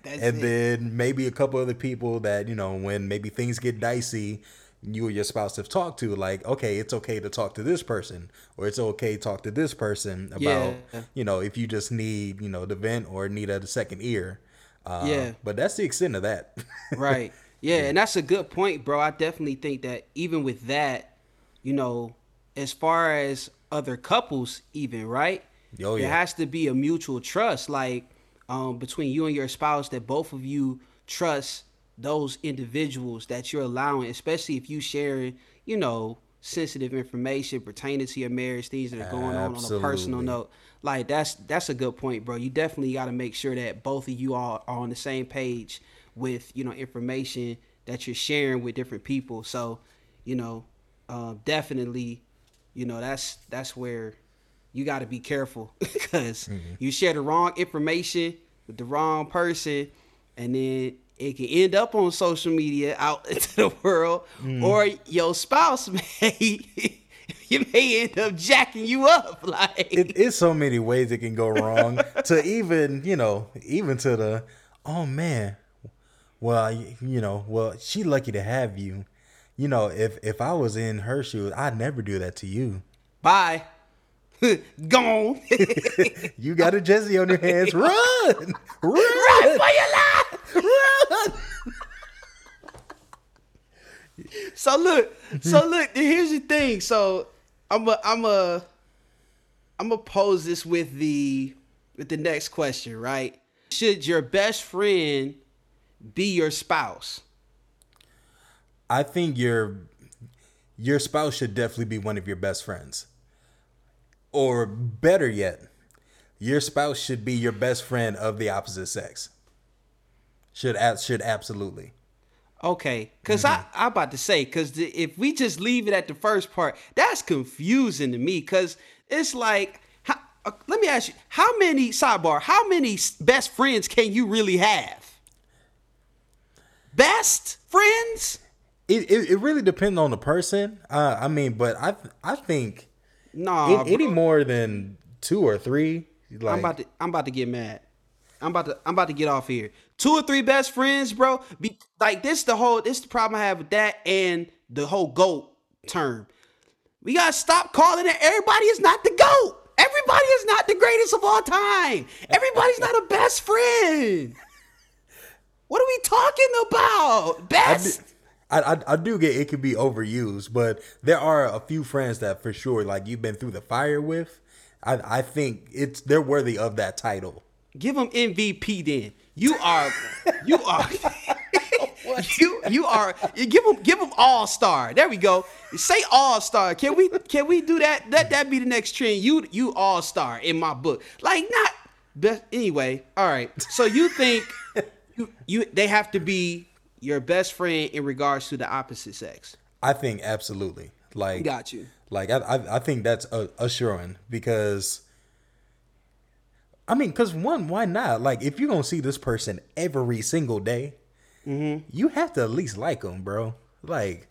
That's and it. Then maybe a couple other people that, you know, when maybe things get dicey, you or your spouse have talked to, like, okay, it's okay to talk to this person, or it's okay to talk to this person about, yeah. you know, if you just need, you know, the vent or need a second ear. Uh, yeah. But that's the extent of that. Right. Yeah, yeah. And that's a good point, bro. I definitely think that even with that, you know, as far as other couples even, right? Oh, yeah. There has to be a mutual trust, like, um, between you and your spouse, that both of you trust those individuals that you're allowing, especially if you sharing, you know, sensitive information pertaining to your marriage, things that are going on Absolutely. on a personal note. Like, that's that's a good point, bro. You definitely got to make sure that both of you all are on the same page with, you know, information that you're sharing with different people. So, you know, uh, definitely, you know, that's that's where you got to be careful, because mm-hmm. you share the wrong information with the wrong person, and then it can end up on social media out into the world, mm. or your spouse may it may end up jacking you up. Like it, it's so many ways it can go wrong. To even, you know, even to the, oh man, well, you know, well, she lucky to have you. You know, if if I was in her shoes, I'd never do that to you. Bye. Gone. You got a Jesse on your hands. Run, run, run for your life. Run. So look, so look. Here's the thing. So I'm a, I'm a, I'm gonna pose this with the with the next question, right? Should your best friend be your spouse? I think your your spouse should definitely be one of your best friends. Or better yet, your spouse should be your best friend of the opposite sex. Should should absolutely. Okay, because mm-hmm. I, I about to say, because if we just leave it at the first part, that's confusing to me, because it's like, how, uh, let me ask you, how many, sidebar, how many best friends can you really have? Best friends? It it, it really depends on the person. Uh, I mean, but I I think nah, it, any more than two or three. Like, I'm about to I'm about to get mad. I'm about to I'm about to get off here. Two or three best friends, bro. Be, like this the whole this the problem I have with that and the whole GOAT term. We gotta stop calling it. Everybody is not the GOAT. Everybody is not the greatest of all time. Everybody's not a best friend. What are we talking about? Best. I, I I do get it could be overused, but there are a few friends that for sure, like you've been through the fire with. I I think it's they're worthy of that title. Give them M V P then. You are, you are, you you are. You give them, give them all star. There we go. Say all star. Can we can we do that? Let that be the next trend. You you all star in my book. Like not. But anyway, all right. So you think you you they have to be your best friend in regards to the opposite sex? I think absolutely. Like got you. Like I I, I think that's a, assuring because. I mean, because one, why not? Like, if you're going to see this person every single day, mm-hmm. you have to at least like them, bro. Like,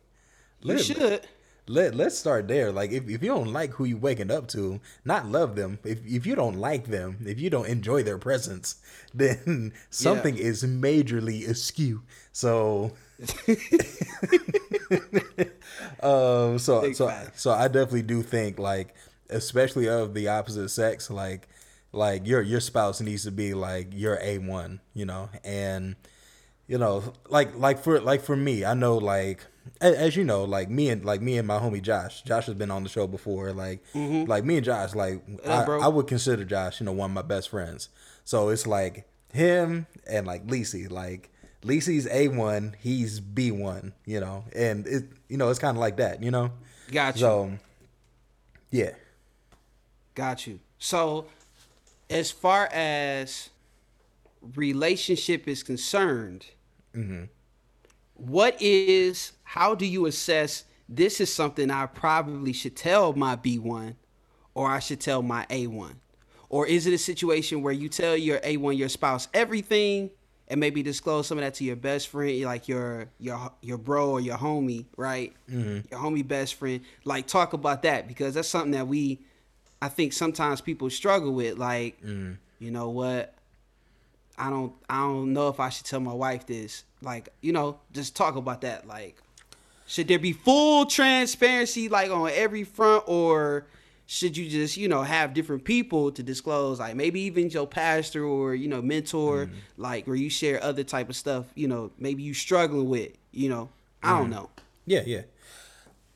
you let, should. Let, let's start there. Like, if, if you don't like who you're waking up to, not love them. If if you don't like them, if you don't enjoy their presence, then something yeah. is majorly askew. So, um, so, so, so I definitely do think, like, especially of the opposite sex, like, Like your your spouse needs to be like your A one, you know, and you know, like like for like for me, I know like as, as you know, like me and like me and my homie Josh. Josh has been on the show before. Like mm-hmm. like me and Josh, like I, I would consider Josh, you know, one of my best friends. So it's like him and like Lisey. Like Lisey's A one, he's B one, you know, and it you know it's kind of like that, you know. Got you. So yeah, got you. So. As far as relationship is concerned, mm-hmm. what is, how do you assess, this is something I probably should tell my B one or I should tell my A one? Or is it a situation where you tell your A one, your spouse, everything and maybe disclose some of that to your best friend, like your your your bro or your homie, right? Mm-hmm. Your homie best friend, like talk about that because that's something that we, I think sometimes people struggle with, like, mm. you know what? I don't, I don't know if I should tell my wife this. Like, you know, just talk about that. Like, should there be full transparency, like on every front, or should you just, you know, have different people to disclose? Like, maybe even your pastor or you know, mentor, mm. like where you share other type of stuff. You know, maybe you struggling with. You know, I mm. don't know. Yeah, yeah.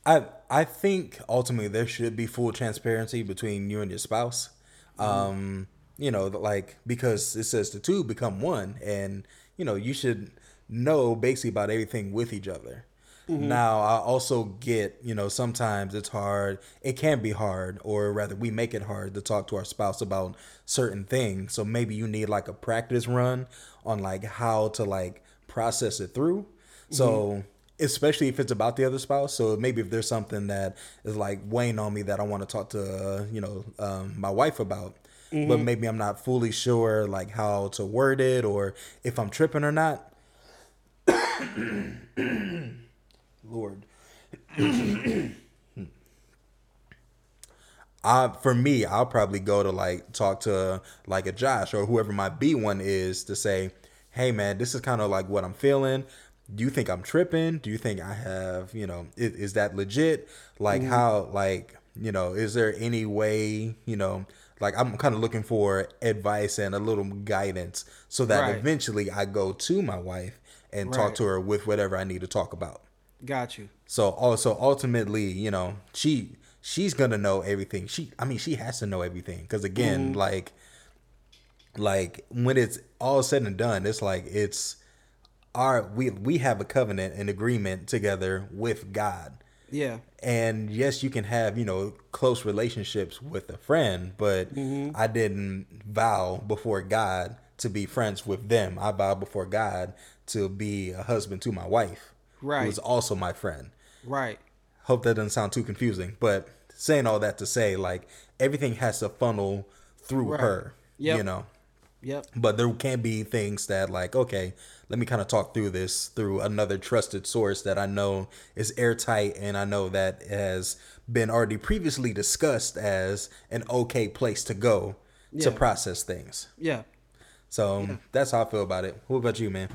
I I think ultimately there should be full transparency between you and your spouse. Um, you know, like because it says the two become one and, you know, you should know basically about everything with each other. Mm-hmm. Now, I also get, you know, sometimes it's hard. It can be hard or rather we make it hard to talk to our spouse about certain things. So maybe you need like a practice run on like how to like process it through. So mm-hmm. especially if it's about the other spouse. So maybe if there's something that is like weighing on me that I want to talk to, uh, you know, um, my wife about, mm-hmm. but maybe I'm not fully sure like how to word it or if I'm tripping or not. Lord. I, for me, I'll probably go to like talk to like a Josh or whoever my B one is to say, hey, man, this is kind of like what I'm feeling. Do you think I'm tripping? Do you think I have, you know, is, is that legit? Like mm-hmm. how, like, you know, is there any way, you know, like I'm kind of looking for advice and a little guidance so that right. eventually I go to my wife and right. talk to her with whatever I need to talk about. Got you. So also ultimately, you know, she she's gonna know everything. She, I mean, she has to know everything because again, mm-hmm. like, like when it's all said and done, it's like it's our we we have a covenant and agreement together with God. Yeah. And yes, you can have, you know, close relationships with a friend, but mm-hmm. I didn't vow before God to be friends with them. I vowed before God to be a husband to my wife. Right. Who's also my friend. Right. Hope that doesn't sound too confusing, but saying all that to say, like, everything has to funnel through right. her, yep. you know? Yep. But there can be things that, like, okay, let me kind of talk through this through another trusted source that I know is airtight and I know that has been already previously discussed as an okay place to go yeah. to process things. Yeah. So yeah. that's how I feel about it. What about you, man?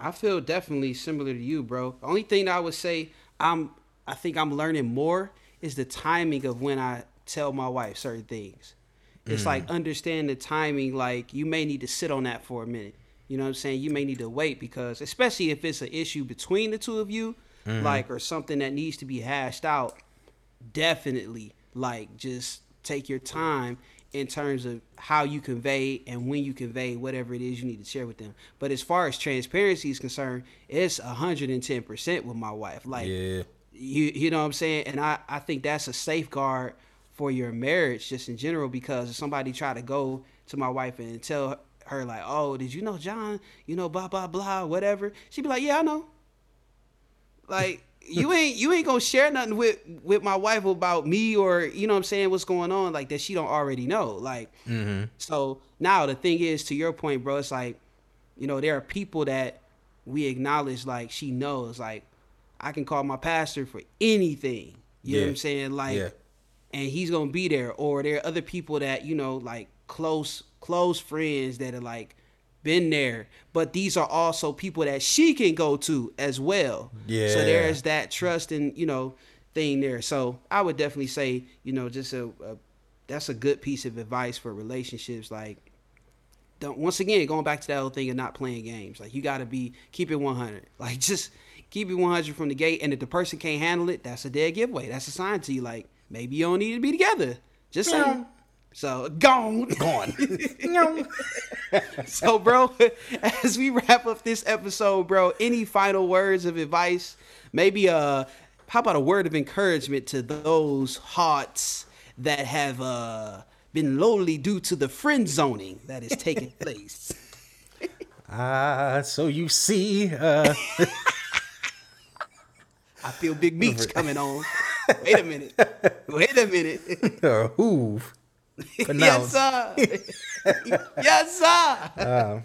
I feel definitely similar to you, bro. The only thing I would say I'm, I think I'm learning more is the timing of when I tell my wife certain things. It's mm. like understand the timing. Like you may need to sit on that for a minute. You know what I'm saying? You may need to wait because especially if it's an issue between the two of you, mm. like or something that needs to be hashed out, definitely like just take your time in terms of how you convey and when you convey whatever it is you need to share with them. But as far as transparency is concerned, it's one hundred ten percent with my wife. Like, yeah. you you know what I'm saying? And I, I think that's a safeguard for your marriage just in general because if somebody try to go to my wife and tell her like, oh, did you know John, you know, blah, blah, blah, whatever. She'd be like, yeah, I know. Like, You ain't you ain't gonna share nothing with, with my wife about me or you know what I'm saying what's going on like that she don't already know like mm-hmm. so now the thing is to your point bro it's like you know there are people that we acknowledge like she knows like I can call my pastor for anything you yeah. know what I'm saying like yeah. and he's gonna be there or there are other people that you know like close close friends that are like been there, but these are also people that she can go to as well. Yeah. So there's that trust and you know thing there. So I would definitely say you know just a, a that's a good piece of advice for relationships. Like don't once again going back to that whole thing of not playing games. Like you got to be keep it one hundred. Like just keep it one hundred from the gate. And if the person can't handle it, that's a dead giveaway. That's a sign to you. Like maybe you don't need to be together. Just yeah. saying. So gone, gone. So, bro, as we wrap up this episode, bro, any final words of advice? Maybe uh, how about a word of encouragement to those hearts that have uh been lowly due to the friend zoning that is taking place? Ah, uh, so you see, uh... I feel Big Meech coming on. Wait a minute. Wait a minute. Or who? Yes, sir. Yes, sir. Uh,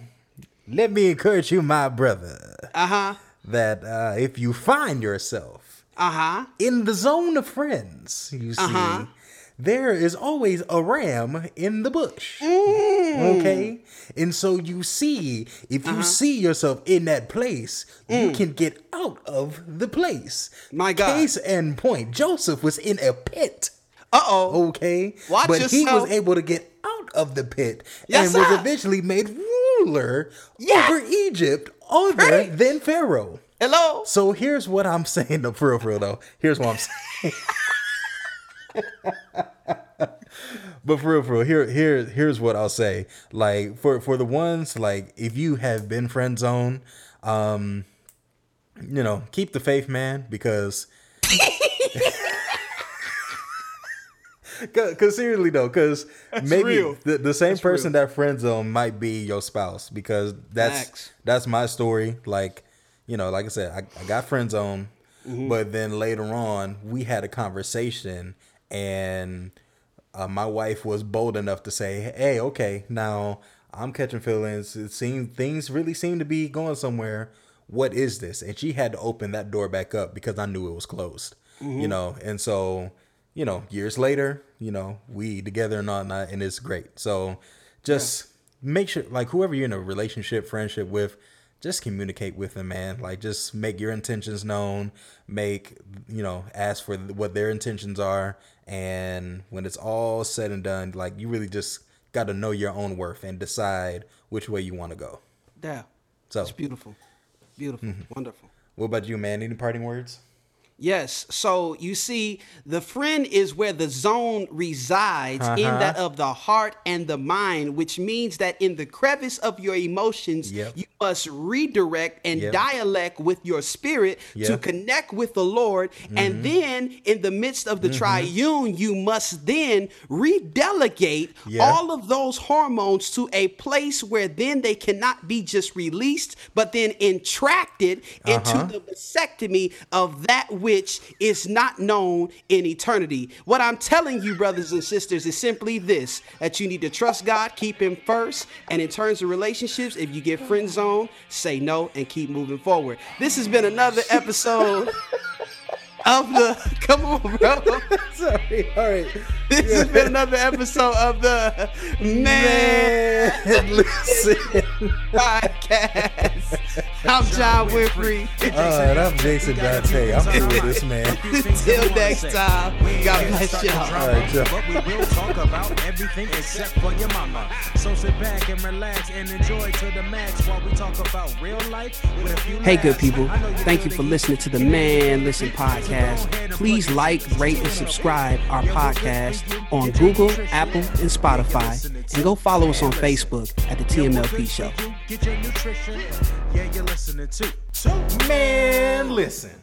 let me encourage you, my brother. Uh-huh. That uh, if you find yourself uh-huh. in the zone of friends, you uh-huh. see, there is always a ram in the bush. Mm. Okay? And so you see, if uh-huh. you see yourself in that place, mm. you can get out of the place. My God. Case in point, Joseph was in a pit. Uh-oh. Okay. Watch but yourself. He was able to get out of the pit yes, and was sir. eventually made ruler yes. over Egypt other Pretty. than Pharaoh. Hello. So here's what I'm saying. No, for real, for real, though. Here's what I'm saying. But for real, for real, here, here, here's what I'll say. Like, for, for the ones, like, if you have been friend zoned, um, you know, keep the faith, man, because... Because seriously, though, because maybe the, the same that's person real. That friend zone might be your spouse, because that's Max. that's my story. Like, you know, like I said, I, I got friend zone, mm-hmm. but then later on we had a conversation and uh, my wife was bold enough to say, hey, OK, now I'm catching feelings. It seemed things really seem to be going somewhere. What is this? And she had to open that door back up because I knew it was closed, mm-hmm. you know, and so. you know, years later, you know, we together and all that, and it's great. So just yeah. make sure, like, whoever you're in a relationship, friendship with, just communicate with them, man. Like, just make your intentions known, make, you know, ask for what their intentions are. And when it's all said and done, like, you really just got to know your own worth and decide which way you want to go. Yeah. So it's beautiful. Beautiful. Mm-hmm. Wonderful. What about you, man? Any parting words? Yes. So you see, the friend is where the zone resides, uh-huh. in that of the heart and the mind, which means that in the crevice of your emotions, yep. you must redirect and yep. dialect with your spirit yep. to connect with the Lord. Mm-hmm. And then in the midst of the mm-hmm. triune, you must then redelegate yep. all of those hormones to a place where then they cannot be just released, but then entracted uh-huh. into the vasectomy of that which is not known in eternity. What I'm telling you, brothers and sisters, is simply this, that you need to trust God, keep him first. And in terms of relationships, if you get friend zoned, say no and keep moving forward. This has been another episode of the, come on, bro. Sorry. All right. This yeah. has been another episode of the Man, Man Listen Podcast. I'm John Winfrey. Alright, I'm Jason Dante. I'm cool with this, man. Until next time, God bless y'all. Alright, y'all. But we will talk about everything except for your mama. So sit back and relax and enjoy to the max while we talk about real life. Hey, good people. Thank you for listening to the Man Listen Podcast. Please like, rate, and subscribe our podcast on Google, Apple, and Spotify. And go follow us on Facebook at the T M L P Show. Get your nutrition. Yeah, you're listening to Man Listen.